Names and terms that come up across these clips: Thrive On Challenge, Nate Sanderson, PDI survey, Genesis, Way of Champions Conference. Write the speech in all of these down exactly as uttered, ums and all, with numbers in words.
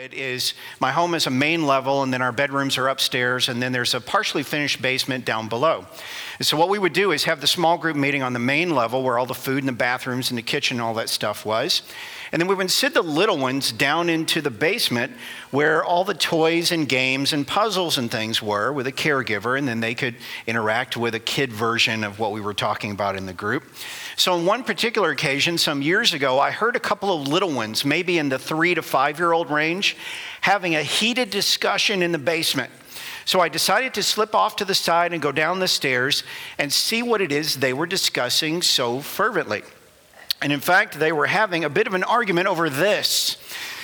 it is my home is a main level, and then our bedrooms are upstairs, and then there's a partially finished basement down below. And so what we would do is have the small group meeting on the main level where all the food and the bathrooms and the kitchen and all that stuff was. And then we would send the little ones down into the basement where all the toys and games and puzzles and things were with a caregiver, and then they could interact with a kid version of what we were talking about in the group. So on one particular occasion some years ago, I heard a couple of little ones, maybe in the three to five-year-old range, having a heated discussion in the basement. So I decided to slip off to the side and go down the stairs and see what it is they were discussing so fervently. And in fact, they were having a bit of an argument over this.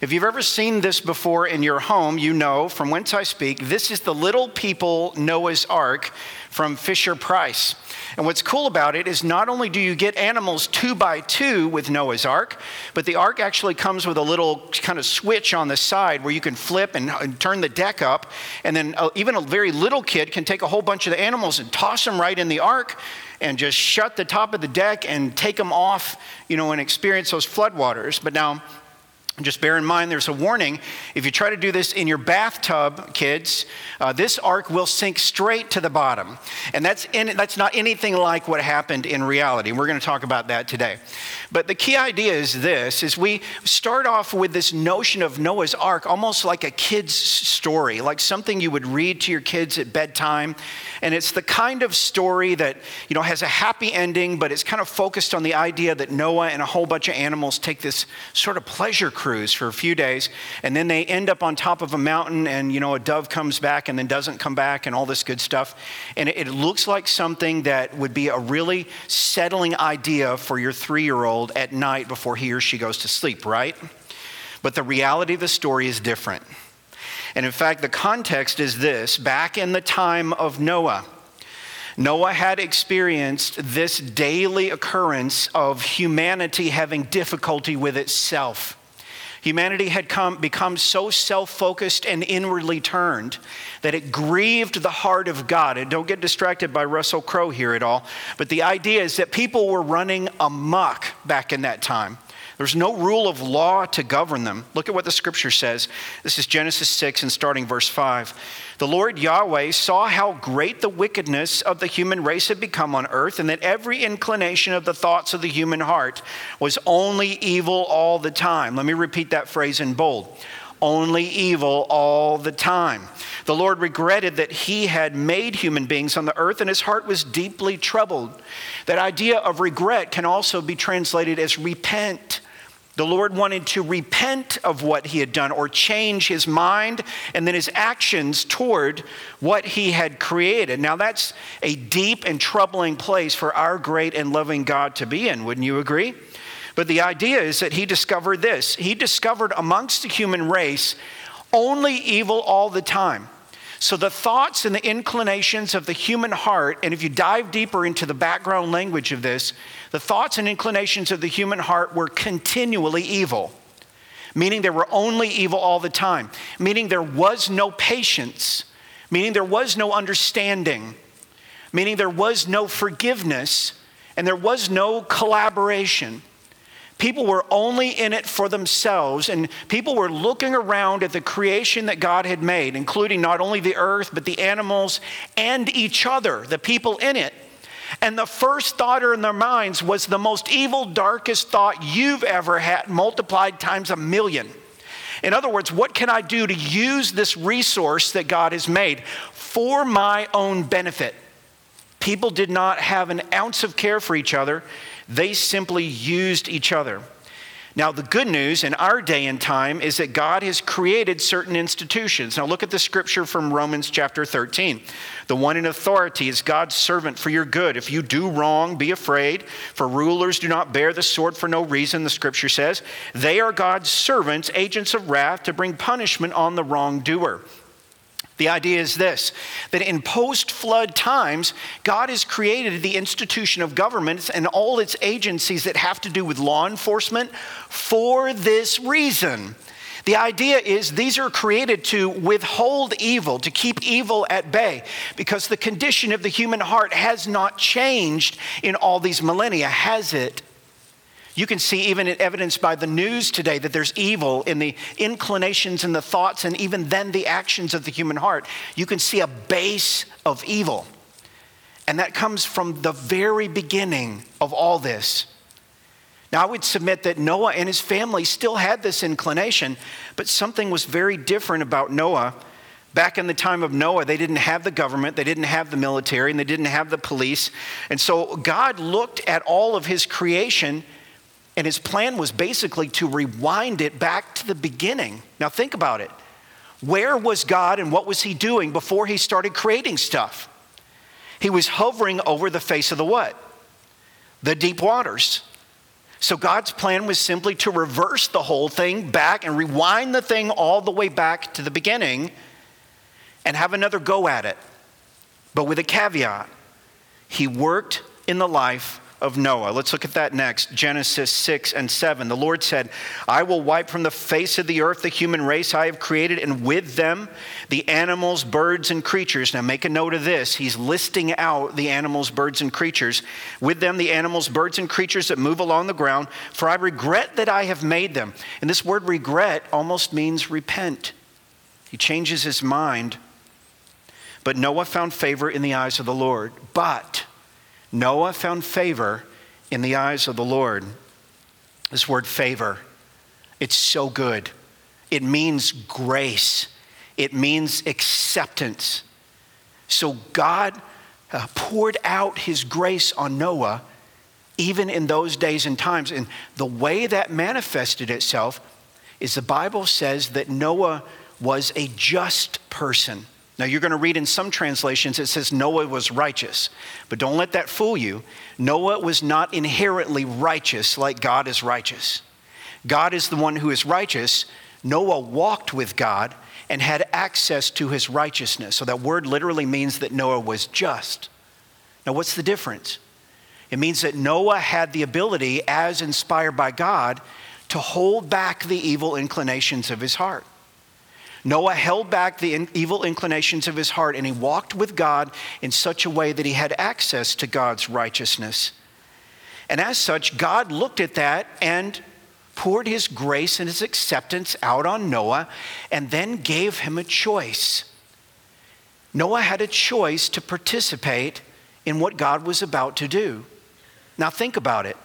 If you've ever seen this before in your home, you know from whence I speak, this is the Little People Noah's Ark from Fisher-Price. And what's cool about it is not only do you get animals two by two with Noah's Ark, but the Ark actually comes with a little kind of switch on the side where you can flip and, and turn the deck up. And then uh, even a very little kid can take a whole bunch of the animals and toss them right in the Ark and just shut the top of the deck and take them off, you know, and experience those floodwaters. But now, just bear in mind, there's a warning. If you try to do this in your bathtub, kids, uh, this ark will sink straight to the bottom. And that's in, that's not anything like what happened in reality. We're going to talk about that today. But the key idea is this, is we start off with this notion of Noah's Ark almost like a kid's story, like something you would read to your kids at bedtime. And it's the kind of story that, you know, has a happy ending, but it's kind of focused on the idea that Noah and a whole bunch of animals take this sort of pleasure cruise for a few days, and then they end up on top of a mountain, and you know, a dove comes back and then doesn't come back and all this good stuff. And it, it looks like something that would be a really settling idea for your three-year-old at night before he or she goes to sleep, right? But the reality of the story is different. And in fact, the context is this: back in the time of Noah, Noah had experienced this daily occurrence of humanity having difficulty with itself. Humanity had come, become so self-focused and inwardly turned that it grieved the heart of God. And don't get distracted by Russell Crowe here at all, but the idea is that people were running amok back in that time. There's no rule of law to govern them. Look at what the scripture says. This is Genesis six and starting verse five. The Lord Yahweh saw how great the wickedness of the human race had become on earth, and that every inclination of the thoughts of the human heart was only evil all the time. Let me repeat that phrase in bold. Only evil all the time. The Lord regretted that he had made human beings on the earth, and his heart was deeply troubled. That idea of regret can also be translated as repent. The Lord wanted to repent of what he had done, or change his mind and then his actions toward what he had created. Now that's a deep and troubling place for our great and loving God to be in, wouldn't you agree? But the idea is that he discovered this. He discovered amongst the human race only evil all the time. So the thoughts and the inclinations of the human heart, and if you dive deeper into the background language of this, the thoughts and inclinations of the human heart were continually evil, meaning they were only evil all the time, meaning there was no patience, meaning there was no understanding, meaning there was no forgiveness, and there was no collaboration. People were only in it for themselves, and people were looking around at the creation that God had made, including not only the earth, but the animals and each other, the people in it. And the first thought in their minds was the most evil, darkest thought you've ever had, multiplied times a million. In other words, what can I do to use this resource that God has made for my own benefit? People did not have an ounce of care for each other. They simply used each other. Now, the good news in our day and time is that God has created certain institutions. Now, look at the scripture from Romans chapter thirteen. The one in authority is God's servant for your good. If you do wrong, be afraid, for rulers do not bear the sword for no reason, the scripture says. They are God's servants, agents of wrath, to bring punishment on the wrongdoer. The idea is this, that in post-flood times, God has created the institution of governments and all its agencies that have to do with law enforcement for this reason. The idea is these are created to withhold evil, to keep evil at bay, because the condition of the human heart has not changed in all these millennia, has it? You can see even evidenced by the news today that there's evil in the inclinations and the thoughts and even then the actions of the human heart. You can see a base of evil. And that comes from the very beginning of all this. Now, I would submit that Noah and his family still had this inclination, but something was very different about Noah. Back in the time of Noah, they didn't have the government, they didn't have the military, and they didn't have the police. And so God looked at all of his creation, and his plan was basically to rewind it back to the beginning. Now, think about it. Where was God and what was he doing before he started creating stuff? He was hovering over the face of the what? The deep waters. So God's plan was simply to reverse the whole thing back and rewind the thing all the way back to the beginning and have another go at it. But with a caveat, he worked in the life of Noah. Let's look at that next. Genesis six and seven. The Lord said, I will wipe from the face of the earth the human race I have created, and with them the animals, birds, and creatures. Now make a note of this. He's listing out the animals, birds, and creatures. With them the animals, birds, and creatures that move along the ground, for I regret that I have made them. And this word regret almost means repent. He changes his mind. But Noah found favor in the eyes of the Lord. But Noah found favor in the eyes of the Lord. This word favor, it's so good. It means grace. It means acceptance. So God uh, poured out his grace on Noah, even in those days and times. And the way that manifested itself is the Bible says that Noah was a just person. Now, you're going to read in some translations, it says Noah was righteous. But don't let that fool you. Noah was not inherently righteous like God is righteous. God is the one who is righteous. Noah walked with God and had access to his righteousness. So that word literally means that Noah was just. Now, what's the difference? It means that Noah had the ability, as inspired by God, to hold back the evil inclinations of his heart. Noah held back the in, evil inclinations of his heart, and he walked with God in such a way that he had access to God's righteousness. And as such, God looked at that and poured his grace and his acceptance out on Noah, and then gave him a choice. Noah had a choice to participate in what God was about to do. Now think about it.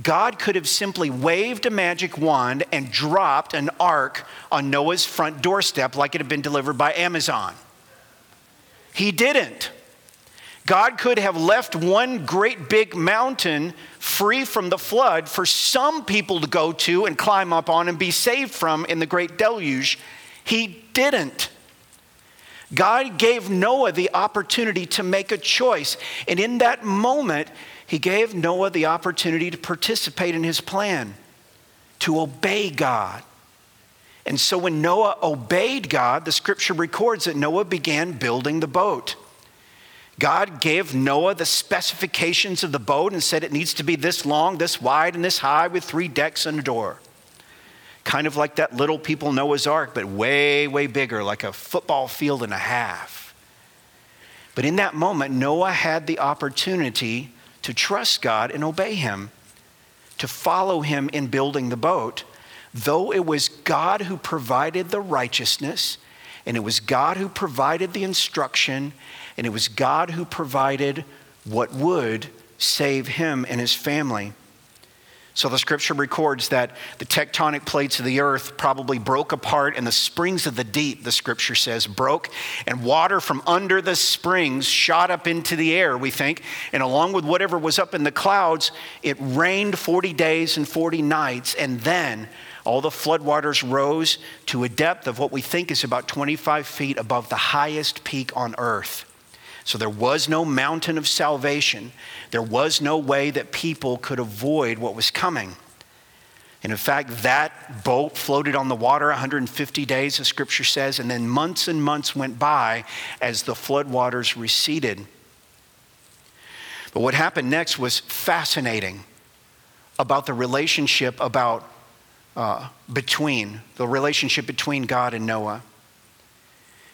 God could have simply waved a magic wand and dropped an ark on Noah's front doorstep like it had been delivered by Amazon. He didn't. God could have left one great big mountain free from the flood for some people to go to and climb up on and be saved from in the great deluge. He didn't. God gave Noah the opportunity to make a choice. And in that moment, he gave Noah the opportunity to participate in his plan, to obey God. And so when Noah obeyed God, the scripture records that Noah began building the boat. God gave Noah the specifications of the boat and said it needs to be this long, this wide, and this high with three decks and a door. Kind of like that little people Noah's Ark, but way, way bigger, like a football field and a half. But in that moment, Noah had the opportunity to trust God and obey him, to follow him in building the boat, though it was God who provided the righteousness, and it was God who provided the instruction, and it was God who provided what would save him and his family. So the scripture records that the tectonic plates of the earth probably broke apart, and the springs of the deep, the scripture says, broke, and water from under the springs shot up into the air, we think, and along with whatever was up in the clouds, it rained forty days and forty nights, and then all the floodwaters rose to a depth of what we think is about twenty-five feet above the highest peak on earth. So there was no mountain of salvation. There was no way that people could avoid what was coming. And in fact, that boat floated on the water one hundred fifty days, the scripture says, and then months and months went by as the floodwaters receded. But what happened next was fascinating about the relationship about uh, between, the relationship between God and Noah.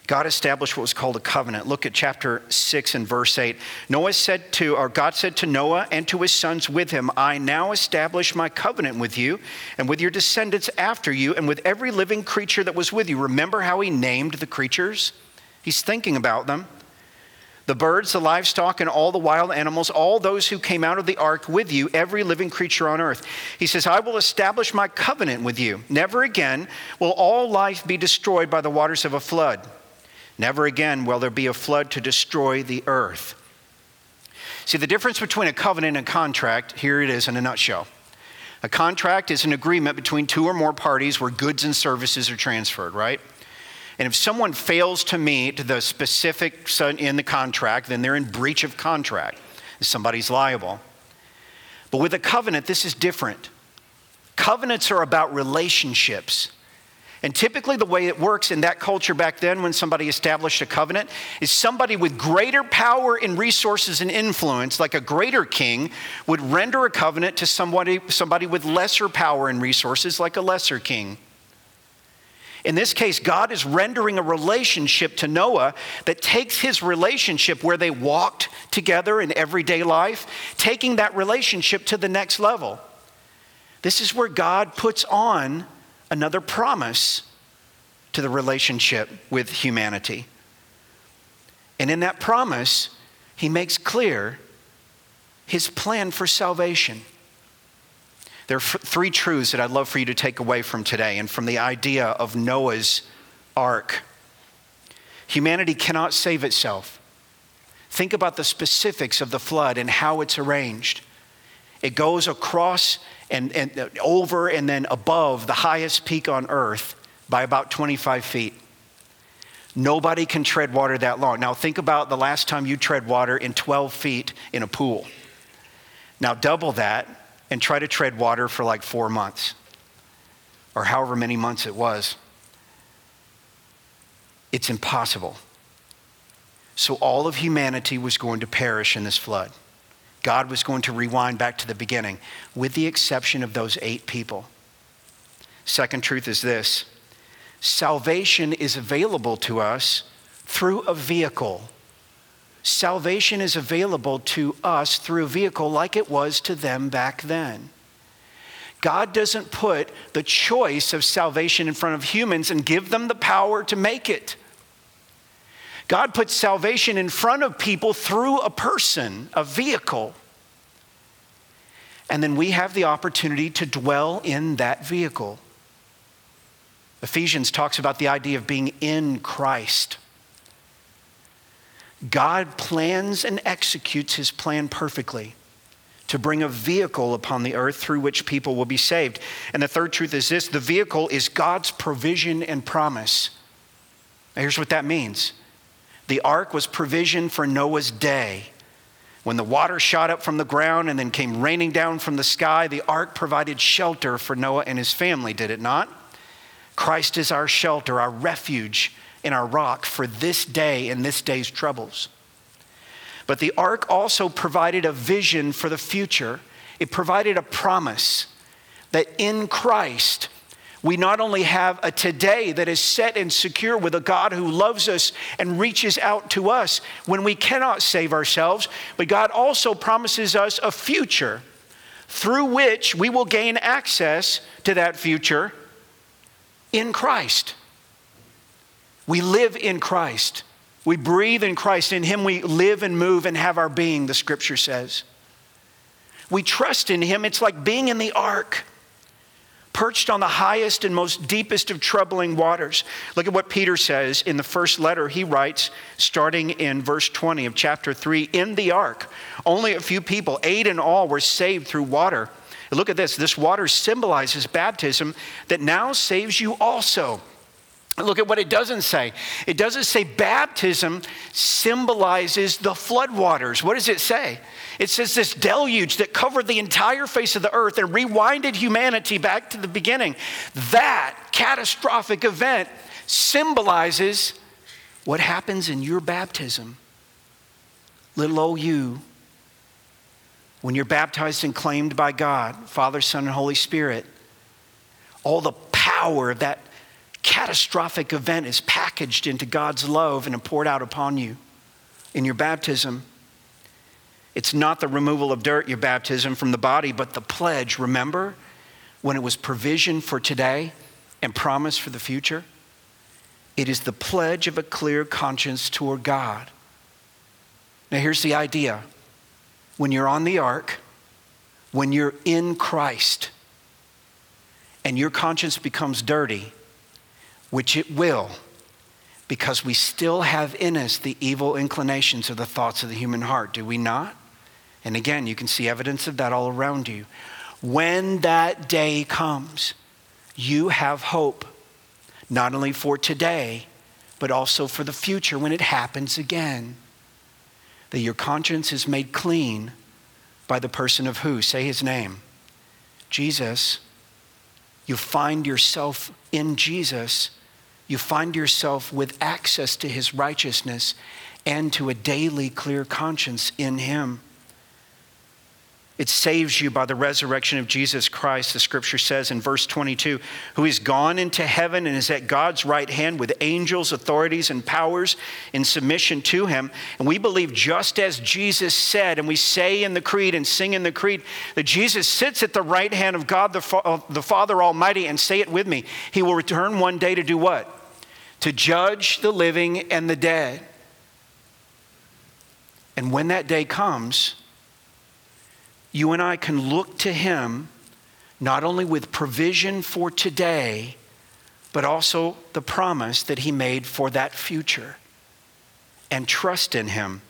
God established what was called a covenant. Look at chapter six and verse eight. Noah said to, or God said to Noah and to his sons with him, I now establish my covenant with you and with your descendants after you and with every living creature that was with you. Remember how he named the creatures? He's thinking about them. The birds, the livestock, and all the wild animals, all those who came out of the ark with you, every living creature on earth. He says, I will establish my covenant with you. Never again will all life be destroyed by the waters of a flood. Never again will there be a flood to destroy the earth. See, the difference between a covenant and a contract, here it is in a nutshell. A contract is an agreement between two or more parties where goods and services are transferred, right? And if someone fails to meet the specifics in the contract, then they're in breach of contract. Somebody's liable. But with a covenant, this is different. Covenants are about relationships. And typically the way it works in that culture back then when somebody established a covenant is somebody with greater power and resources and influence, like a greater king, would render a covenant to somebody, somebody with lesser power and resources, like a lesser king. In this case, God is rendering a relationship to Noah that takes his relationship where they walked together in everyday life, taking that relationship to the next level. This is where God puts on another promise to the relationship with humanity. And in that promise, he makes clear his plan for salvation. There are three truths that I'd love for you to take away from today and from the idea of Noah's ark. Humanity cannot save itself. Think about the specifics of the flood and how it's arranged. It goes across and, and over and then above the highest peak on earth by about twenty-five feet. Nobody can tread water that long. Now think about the last time you tread water in twelve feet in a pool. Now double that and try to tread water for like four months or however many months it was. It's impossible. So all of humanity was going to perish in this flood. God was going to rewind back to the beginning with the exception of those eight people. Second truth is this: salvation is available to us through a vehicle. Salvation is available to us through a vehicle like it was to them back then. God doesn't put the choice of salvation in front of humans and give them the power to make it. God puts salvation in front of people through a person, a vehicle. And then we have the opportunity to dwell in that vehicle. Ephesians talks about the idea of being in Christ. God plans and executes his plan perfectly to bring a vehicle upon the earth through which people will be saved. And the third truth is this: the vehicle is God's provision and promise. Now here's what that means. The ark was provision for Noah's day. When the water shot up from the ground and then came raining down from the sky, the ark provided shelter for Noah and his family, did it not? Christ is our shelter, our refuge, in our rock for this day and this day's troubles. But the ark also provided a vision for the future. It provided a promise that in Christ, we not only have a today that is set and secure with a God who loves us and reaches out to us when we cannot save ourselves, but God also promises us a future through which we will gain access to that future in Christ. We live in Christ. We breathe in Christ. In him we live and move and have our being, the scripture says. We trust in him. It's like being in the ark, perched on the highest and most deepest of troubling waters. Look at what Peter says in the first letter he writes, starting in verse twenty of chapter three, in the ark, only a few people, eight in all, were saved through water. And look at this. This water symbolizes baptism that now saves you also. Look at what it doesn't say. It doesn't say baptism symbolizes the floodwaters. What does it say? It says this deluge that covered the entire face of the earth and rewinded humanity back to the beginning. That catastrophic event symbolizes what happens in your baptism. Little old you, when you're baptized and claimed by God, Father, Son, and Holy Spirit, all the power of that catastrophic event is packaged into God's love and poured out upon you in your baptism. It's not the removal of dirt, your baptism, from the body, but the pledge. Remember when it was provision for today and promise for the future? It is the pledge of a clear conscience toward God. Now here's the idea. When you're on the ark, when you're in Christ, and your conscience becomes dirty, which it will, because we still have in us the evil inclinations of the thoughts of the human heart, do we not? And again, you can see evidence of that all around you. When that day comes, you have hope, not only for today, but also for the future when it happens again, that your conscience is made clean by the person of who? Say his name. Jesus. You find yourself in Jesus. You find yourself with access to his righteousness and to a daily clear conscience in him. It saves you by the resurrection of Jesus Christ, the scripture says in verse twenty-two, who is gone into heaven and is at God's right hand with angels, authorities, and powers in submission to him. And we believe just as Jesus said, and we say in the creed and sing in the creed, that Jesus sits at the right hand of God, the, Fa- the Father Almighty, and say it with me, he will return one day to do what? To judge the living and the dead. And when that day comes, you and I can look to him not only with provision for today, but also the promise that he made for that future, and trust in him.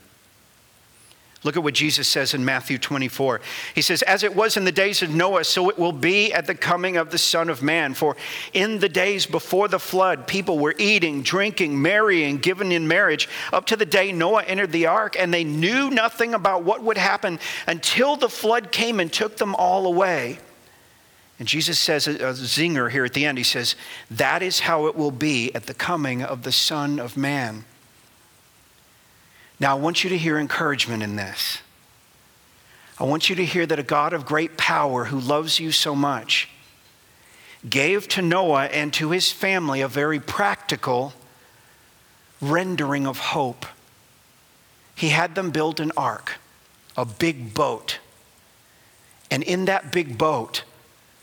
Look at what Jesus says in Matthew twenty-four. He says, as it was in the days of Noah, so it will be at the coming of the Son of Man. For in the days before the flood, people were eating, drinking, marrying, giving in marriage, up to the day Noah entered the ark, and they knew nothing about what would happen until the flood came and took them all away. And Jesus says a zinger here at the end. He says, that is how it will be at the coming of the Son of Man. Now, I want you to hear encouragement in this. I want you to hear that a God of great power who loves you so much gave to Noah and to his family a very practical rendering of hope. He had them build an ark, a big boat. And in that big boat,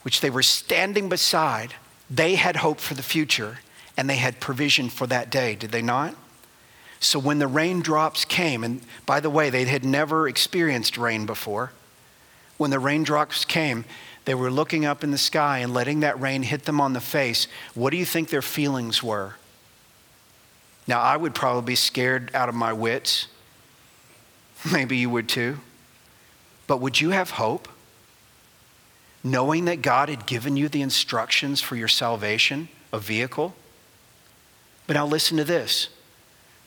which they were standing beside, they had hope for the future and they had provision for that day, did they not? So when the raindrops came, and by the way, they had never experienced rain before. When the raindrops came, they were looking up in the sky and letting that rain hit them on the face. What do you think their feelings were? Now, I would probably be scared out of my wits. Maybe you would too. But would you have hope? Knowing that God had given you the instructions for your salvation, a vehicle? But now listen to this.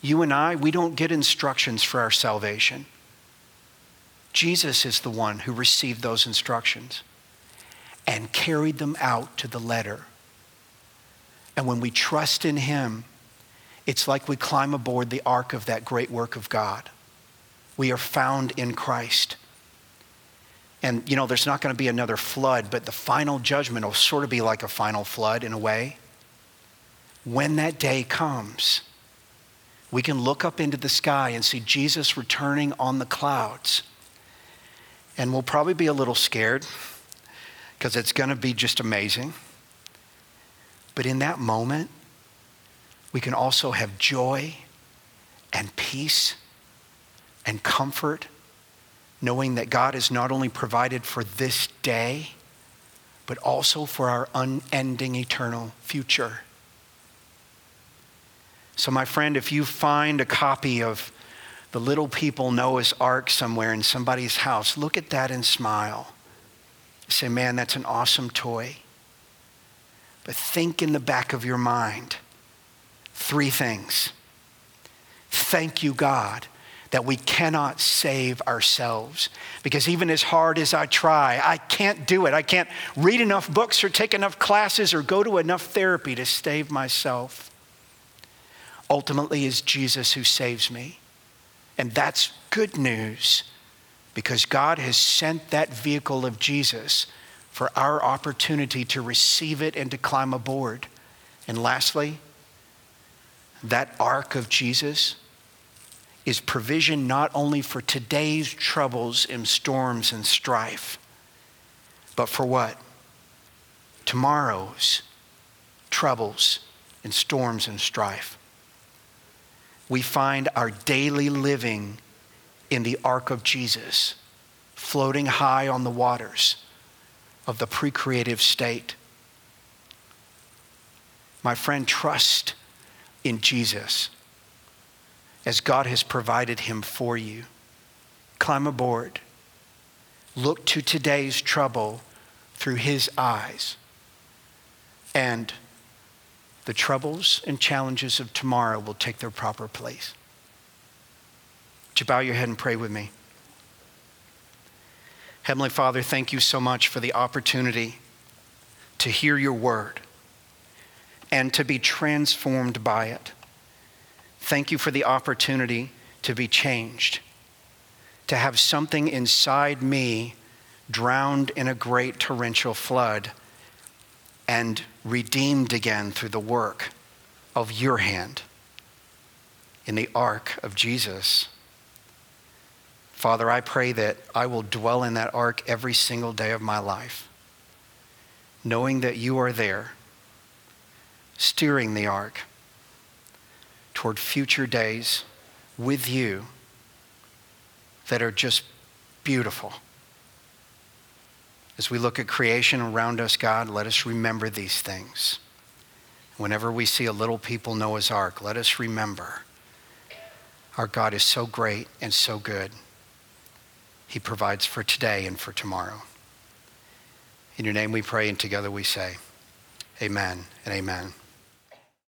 You and I, we don't get instructions for our salvation. Jesus is the one who received those instructions and carried them out to the letter. And when we trust in him, it's like we climb aboard the ark of that great work of God. We are found in Christ. And you know, there's not going to be another flood, but the final judgment will sort of be like a final flood in a way. When that day comes, we can look up into the sky and see Jesus returning on the clouds. And we'll probably be a little scared because it's going to be just amazing. But in that moment, we can also have joy and peace and comfort, knowing that God has not only provided for this day, but also for our unending eternal future. So my friend, if you find a copy of the Little People Noah's Ark somewhere in somebody's house, look at that and smile. Say, man, that's an awesome toy. But think in the back of your mind, three things. Thank you, God, that we cannot save ourselves. Because even as hard as I try, I can't do it. I can't read enough books or take enough classes or go to enough therapy to save myself. Ultimately, is Jesus who saves me. And that's good news because God has sent that vehicle of Jesus for our opportunity to receive it and to climb aboard And lastly, that ark of Jesus is provision not only for today's troubles and storms and strife, but for what? Tomorrow's troubles and storms and strife. We find our daily living in the ark of Jesus, floating high on the waters of the pre-creative state. My friend, trust in Jesus as God has provided him for you. Climb aboard. Look to today's trouble through his eyes, and the troubles and challenges of tomorrow will take their proper place. Would you bow your head and pray with me? Heavenly Father, thank you so much for the opportunity to hear your word and to be transformed by it. Thank you for the opportunity to be changed, to have something inside me drowned in a great torrential flood and redeemed again through the work of your hand in the ark of Jesus. Father, I pray that I will dwell in that ark every single day of my life, knowing that you are there, steering the ark toward future days with you that are just beautiful. As we look at creation around us, God, let us remember these things. Whenever we see a little people Noah's Ark, let us remember our God is so great and so good. He provides for today and for tomorrow. In your name we pray, and together we say, amen and amen.